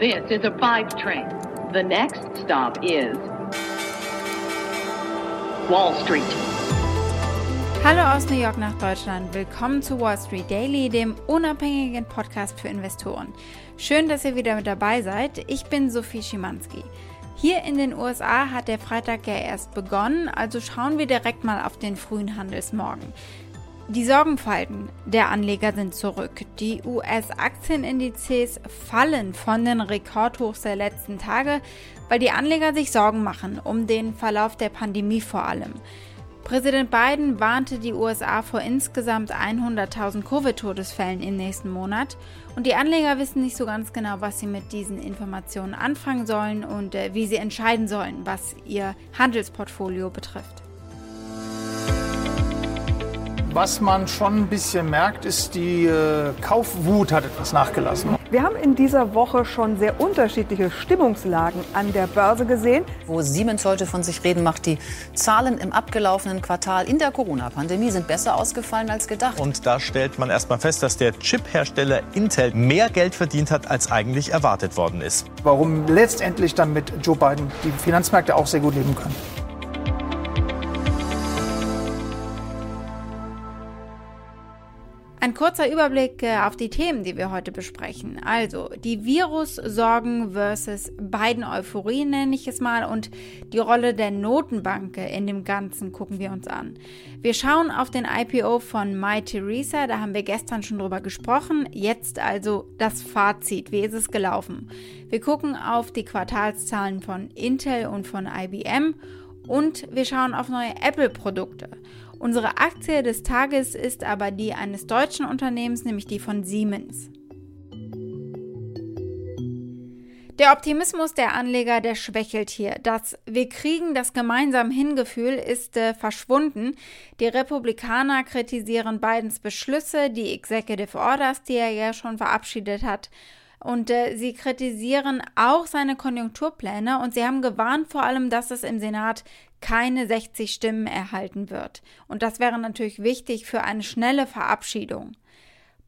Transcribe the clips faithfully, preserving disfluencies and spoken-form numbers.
This is a five train. The next stop is Wall Street. Hallo aus New York nach Deutschland. Willkommen zu Wall Street Daily, dem unabhängigen Podcast für Investoren. Schön, dass ihr wieder mit dabei seid. Ich bin Sophie Schimanski. Hier in den U S A hat der Freitag ja erst begonnen, also schauen wir direkt mal auf den frühen Handelsmorgen. Die Sorgenfalten der Anleger sind zurück. Die U S-Aktienindizes fallen von den Rekordhochs der letzten Tage, weil die Anleger sich Sorgen machen, um den Verlauf der Pandemie vor allem. Präsident Biden warnte die U S A vor insgesamt hunderttausend Covid-Todesfällen im nächsten Monat und die Anleger wissen nicht so ganz genau, was sie mit diesen Informationen anfangen sollen und äh, wie sie entscheiden sollen, was ihr Handelsportfolio betrifft. Was man schon ein bisschen merkt, ist, die äh, Kaufwut hat etwas nachgelassen. Wir haben in dieser Woche schon sehr unterschiedliche Stimmungslagen an der Börse gesehen. Wo Siemens heute von sich reden macht, die Zahlen im abgelaufenen Quartal in der Corona-Pandemie sind besser ausgefallen als gedacht. Und da stellt man erstmal fest, dass der Chip-Hersteller Intel mehr Geld verdient hat, als eigentlich erwartet worden ist. Warum letztendlich dann mit Joe Biden die Finanzmärkte auch sehr gut leben können. Ein kurzer Überblick auf die Themen, die wir heute besprechen. Also die Virussorgen versus Biden-Euphorie nenne ich es mal und die Rolle der Notenbank in dem Ganzen gucken wir uns an. Wir schauen auf den I P O von Mytheresa, da haben wir gestern schon drüber gesprochen. Jetzt also das Fazit, wie ist es gelaufen? Wir gucken auf die Quartalszahlen von Intel und von I B M und wir schauen auf neue Apple-Produkte. Unsere Aktie des Tages ist aber die eines deutschen Unternehmens, nämlich die von Siemens. Der Optimismus der Anleger, der schwächelt hier. Das Wir kriegen das gemeinsam Hingefühl ist äh, verschwunden. Die Republikaner kritisieren Bidens Beschlüsse, die Executive Orders, die er ja schon verabschiedet hat. Und äh, sie kritisieren auch seine Konjunkturpläne und sie haben gewarnt vor allem, dass es im Senat keine sechzig Stimmen erhalten wird. Und das wäre natürlich wichtig für eine schnelle Verabschiedung.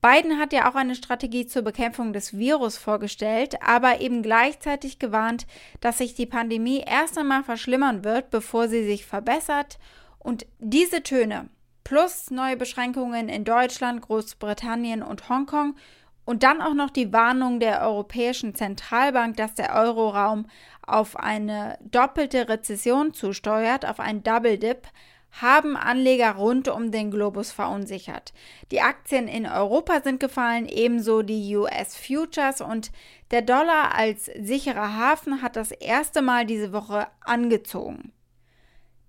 Biden hat ja auch eine Strategie zur Bekämpfung des Virus vorgestellt, aber eben gleichzeitig gewarnt, dass sich die Pandemie erst einmal verschlimmern wird, bevor sie sich verbessert. Und diese Töne plus neue Beschränkungen in Deutschland, Großbritannien und Hongkong und dann auch noch die Warnung der Europäischen Zentralbank, dass der Euroraum auf eine doppelte Rezession zusteuert, auf einen Double Dip, haben Anleger rund um den Globus verunsichert. Die Aktien in Europa sind gefallen, ebenso die U S-Futures und der Dollar als sicherer Hafen hat das erste Mal diese Woche angezogen.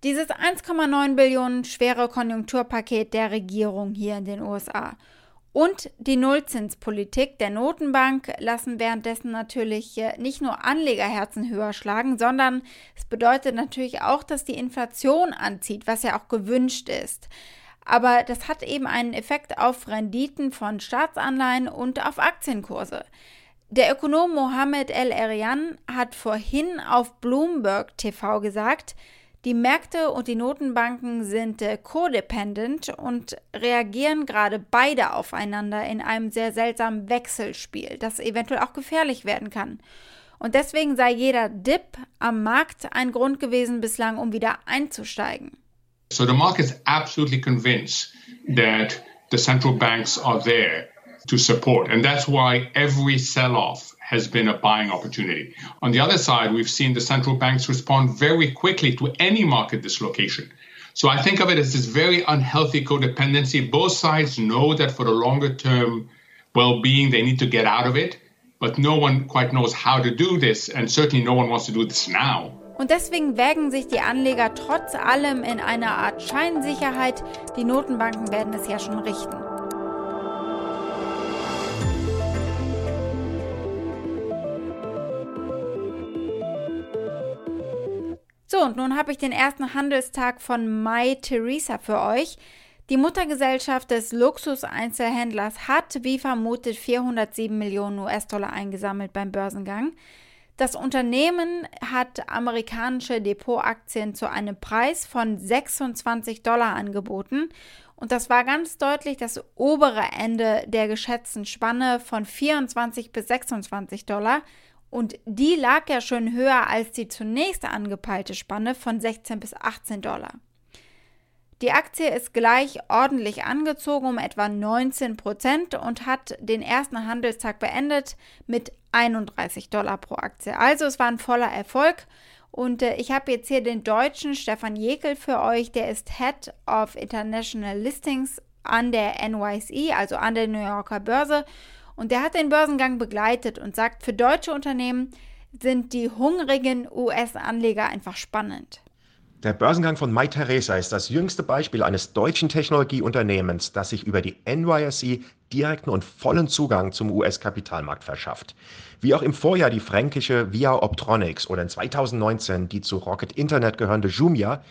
Dieses eins Komma neun Billionen schwere Konjunkturpaket der Regierung hier in den U S A. Und die Nullzinspolitik der Notenbank lassen währenddessen natürlich nicht nur Anlegerherzen höher schlagen, sondern es bedeutet natürlich auch, dass die Inflation anzieht, was ja auch gewünscht ist. Aber das hat eben einen Effekt auf Renditen von Staatsanleihen und auf Aktienkurse. Der Ökonom Mohamed El-Erian hat vorhin auf Bloomberg T V gesagt, die Märkte und die Notenbanken sind äh, codependent und reagieren gerade beide aufeinander in einem sehr seltsamen Wechselspiel, das eventuell auch gefährlich werden kann. Und deswegen sei jeder Dip am Markt ein Grund gewesen bislang, um wieder einzusteigen. So the market is absolutely convinced that the central banks are there to support and that's why every sell-off has been a buying opportunity. On the other side, we've seen the central banks respond very quickly to any market dislocation. So I think of it as this very unhealthy codependency. Both sides know that for the longer term well-being, they need to get out of it, but no one quite knows how to do this, and certainly no one wants to do this now. Und deswegen wägen sich die Anleger trotz allem in einer Art Scheinsicherheit. Die Notenbanken werden es ja schon richten. So, und nun habe ich den ersten Handelstag von Mytheresa für euch. Die Muttergesellschaft des Luxus-Einzelhändlers hat, wie vermutet, vierhundertsieben Millionen U S-Dollar eingesammelt beim Börsengang. Das Unternehmen hat amerikanische Depotaktien zu einem Preis von sechsundzwanzig Dollar angeboten. Und das war ganz deutlich das obere Ende der geschätzten Spanne von vierundzwanzig bis sechsundzwanzig Dollar. Und die lag ja schon höher als die zunächst angepeilte Spanne von sechzehn bis achtzehn Dollar. Die Aktie ist gleich ordentlich angezogen um etwa neunzehn Prozent und hat den ersten Handelstag beendet mit einunddreißig Dollar pro Aktie. Also es war ein voller Erfolg. Und äh, ich habe jetzt hier den Deutschen Stefan Jäkel für euch. Der ist Head of International Listings an der N Y S E, also an der New Yorker Börse. Und der hat den Börsengang begleitet und sagt, für deutsche Unternehmen sind die hungrigen U S-Anleger einfach spannend. Der Börsengang von Mytheresa ist das jüngste Beispiel eines deutschen Technologieunternehmens, das sich über die N Y S E direkten und vollen Zugang zum U S-Kapitalmarkt verschafft. Wie auch im Vorjahr die fränkische Via Optronics oder in zweitausendneunzehn die zu Rocket Internet gehörende Jumia,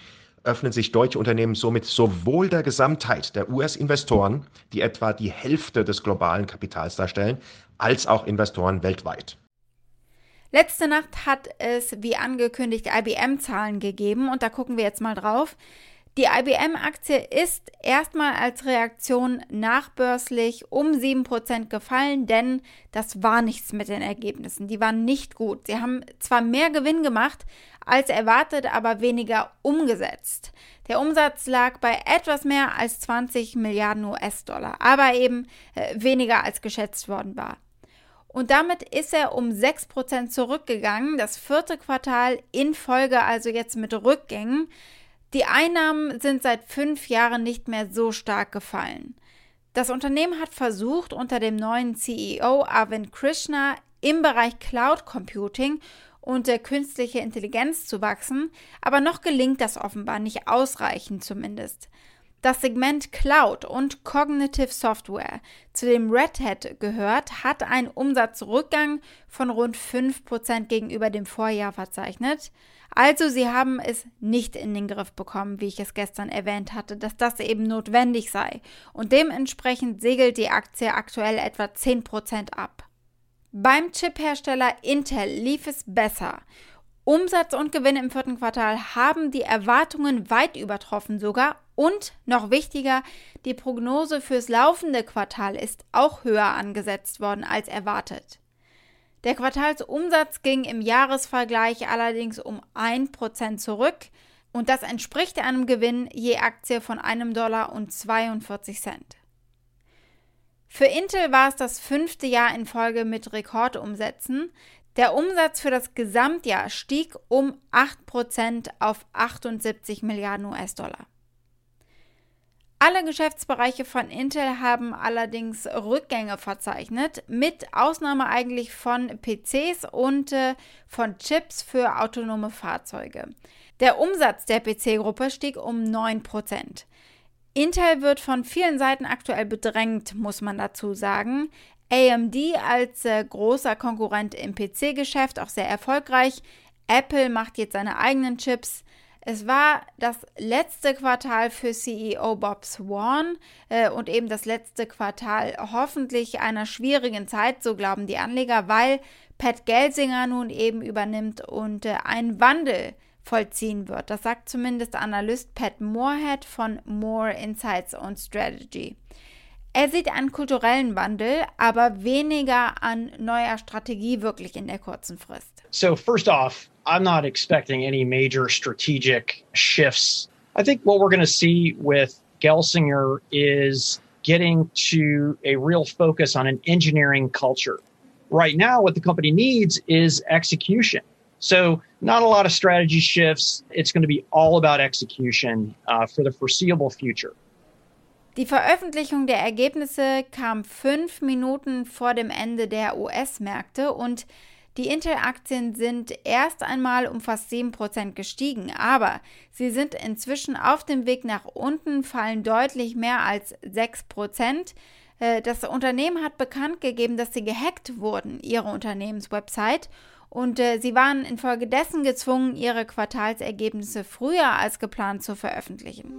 öffnen sich deutsche Unternehmen somit sowohl der Gesamtheit der U S-Investoren, die etwa die Hälfte des globalen Kapitals darstellen, als auch Investoren weltweit. Letzte Nacht hat es, wie angekündigt, I B M-Zahlen gegeben und da gucken wir jetzt mal drauf. Die I B M-Aktie ist erstmal als Reaktion nachbörslich um sieben Prozent gefallen, denn das war nichts mit den Ergebnissen. Die waren nicht gut. Sie haben zwar mehr Gewinn gemacht als erwartet, aber weniger umgesetzt. Der Umsatz lag bei etwas mehr als zwanzig Milliarden U S-Dollar, aber eben äh, weniger als geschätzt worden war. Und damit ist er um sechs Prozent zurückgegangen, das vierte Quartal in Folge, also jetzt mit Rückgängen. Die Einnahmen sind seit fünf Jahren nicht mehr so stark gefallen. Das Unternehmen hat versucht, unter dem neuen C E O Arvind Krishna im Bereich Cloud Computing und der künstliche Intelligenz zu wachsen, aber noch gelingt das offenbar nicht ausreichend zumindest. Das Segment Cloud und Cognitive Software, zu dem Red Hat gehört, hat einen Umsatzrückgang von rund fünf Prozent gegenüber dem Vorjahr verzeichnet. Also sie haben es nicht in den Griff bekommen, wie ich es gestern erwähnt hatte, dass das eben notwendig sei. Und dementsprechend segelt die Aktie aktuell etwa zehn Prozent ab. Beim Chiphersteller Intel lief es besser. Umsatz und Gewinn im vierten Quartal haben die Erwartungen weit übertroffen sogar. Und noch wichtiger, die Prognose fürs laufende Quartal ist auch höher angesetzt worden als erwartet. Der Quartalsumsatz ging im Jahresvergleich allerdings um ein Prozent zurück und das entspricht einem Gewinn je Aktie von einem Dollar und zweiundvierzig Cent. Für Intel war es das fünfte Jahr in Folge mit Rekordumsätzen. Der Umsatz für das Gesamtjahr stieg um acht Prozent auf achtundsiebzig Milliarden U S-Dollar. Alle Geschäftsbereiche von Intel haben allerdings Rückgänge verzeichnet, mit Ausnahme eigentlich von P Cs und äh, von Chips für autonome Fahrzeuge. Der Umsatz der P C-Gruppe stieg um neun Prozent. Intel wird von vielen Seiten aktuell bedrängt, muss man dazu sagen. A M D als äh, großer Konkurrent im P C-Geschäft auch sehr erfolgreich. Apple macht jetzt seine eigenen Chips. Es war das letzte Quartal für C E O Bob Swan äh, und eben das letzte Quartal hoffentlich einer schwierigen Zeit, so glauben die Anleger, weil Pat Gelsinger nun eben übernimmt und äh, einen Wandel vollziehen wird. Das sagt zumindest Analyst Pat Moorhead von Moore Insights and Strategy. Er sieht einen kulturellen Wandel, aber weniger an neuer Strategie wirklich in der kurzen Frist. So first off, I'm not expecting any major strategic shifts. I think what we're going to see with Gelsinger is getting to a real focus on an engineering culture. Right now, what the company needs is execution. So not a lot of strategy shifts. It's going to be all about execution uh, for the foreseeable future. Die Veröffentlichung der Ergebnisse kam fünf Minuten vor dem Ende der U S-Märkte und die Intel-Aktien sind erst einmal um fast sieben Prozent gestiegen, aber sie sind inzwischen auf dem Weg nach unten, fallen deutlich mehr als sechs Prozent. Das Unternehmen hat bekannt gegeben, dass sie gehackt wurden, ihre Unternehmenswebsite, und sie waren infolgedessen gezwungen, ihre Quartalsergebnisse früher als geplant zu veröffentlichen.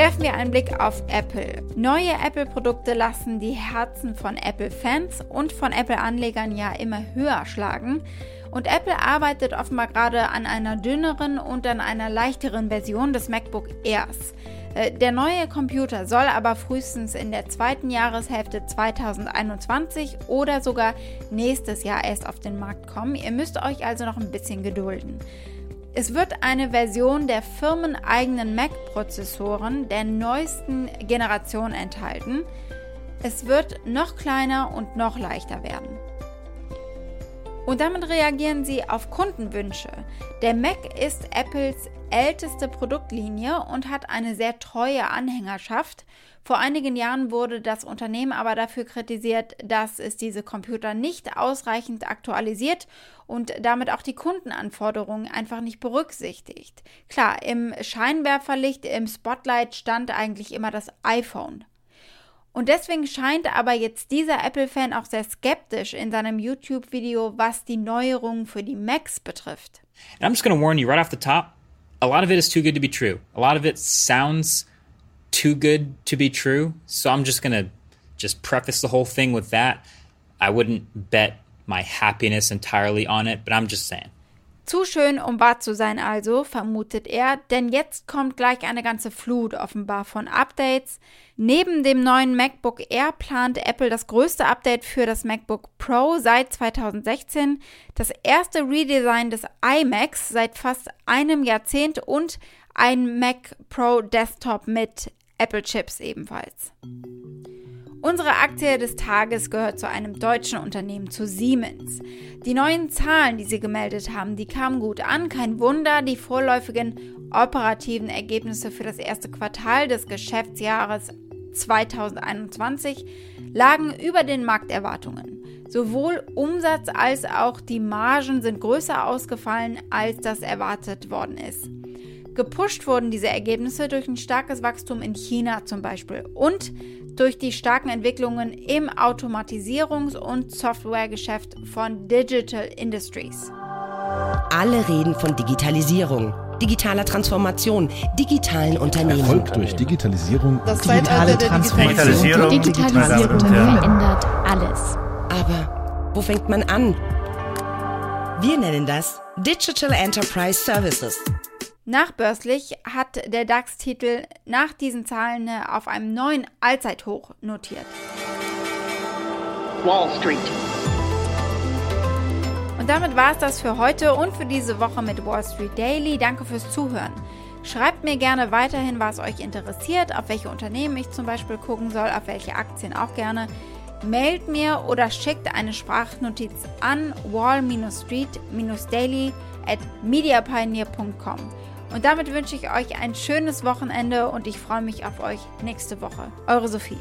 Werfen wir einen Blick auf Apple. Neue Apple-Produkte lassen die Herzen von Apple-Fans und von Apple-Anlegern ja immer höher schlagen. Und Apple arbeitet offenbar gerade an einer dünneren und an einer leichteren Version des MacBook Airs. Der neue Computer soll aber frühestens in der zweiten Jahreshälfte zweitausendeinundzwanzig oder sogar nächstes Jahr erst auf den Markt kommen. Ihr müsst euch also noch ein bisschen gedulden. Es wird eine Version der firmeneigenen Mac-Prozessoren der neuesten Generation enthalten. Es wird noch kleiner und noch leichter werden. Und damit reagieren sie auf Kundenwünsche. Der Mac ist Apples älteste Produktlinie und hat eine sehr treue Anhängerschaft. Vor einigen Jahren wurde das Unternehmen aber dafür kritisiert, dass es diese Computer nicht ausreichend aktualisiert und damit auch die Kundenanforderungen einfach nicht berücksichtigt. Klar, im Scheinwerferlicht, im Spotlight stand eigentlich immer das iPhone. Und deswegen scheint aber jetzt dieser Apple-Fan auch sehr skeptisch in seinem YouTube-Video, was die Neuerungen für die Macs betrifft. And I'm just going to warn you right off the top. A lot of it is too good to be true. A lot of it sounds too good to be true. So I'm just going to just preface the whole thing with that. I wouldn't bet my happiness entirely on it, but I'm just saying. Zu schön, um wahr zu sein also, vermutet er, denn jetzt kommt gleich eine ganze Flut offenbar von Updates. Neben dem neuen MacBook Air plant Apple das größte Update für das MacBook Pro seit zweitausendsechzehn, das erste Redesign des iMacs seit fast einem Jahrzehnt und ein Mac Pro Desktop mit Apple-Chips ebenfalls. Unsere Aktie des Tages gehört zu einem deutschen Unternehmen, zu Siemens. Die neuen Zahlen, die sie gemeldet haben, die kamen gut an. Kein Wunder, die vorläufigen operativen Ergebnisse für das erste Quartal des Geschäftsjahres zweitausendeinundzwanzig lagen über den Markterwartungen. Sowohl Umsatz als auch die Margen sind größer ausgefallen, als das erwartet worden ist. Gepusht wurden diese Ergebnisse durch ein starkes Wachstum in China zum Beispiel und durch die starken Entwicklungen im Automatisierungs- und Softwaregeschäft von Digital Industries. Alle reden von Digitalisierung, digitaler Transformation, digitalen Unternehmen. Erfolg durch Digitalisierung, das digitale Transformation. Digitalisierung, Digitalisierung, Digitalisierung verändert alles. Aber wo fängt man an? Wir nennen das Digital Enterprise Services. Nachbörslich hat der DAX-Titel nach diesen Zahlen auf einem neuen Allzeithoch notiert. Wall Street. Und damit war es das für heute und für diese Woche mit Wall Street Daily. Danke fürs Zuhören. Schreibt mir gerne weiterhin, was euch interessiert, auf welche Unternehmen ich zum Beispiel gucken soll, auf welche Aktien auch gerne. Mailt mir oder schickt eine Sprachnotiz an wall street daily at mediapioneer punkt com. Und damit wünsche ich euch ein schönes Wochenende und ich freue mich auf euch nächste Woche. Eure Sophie.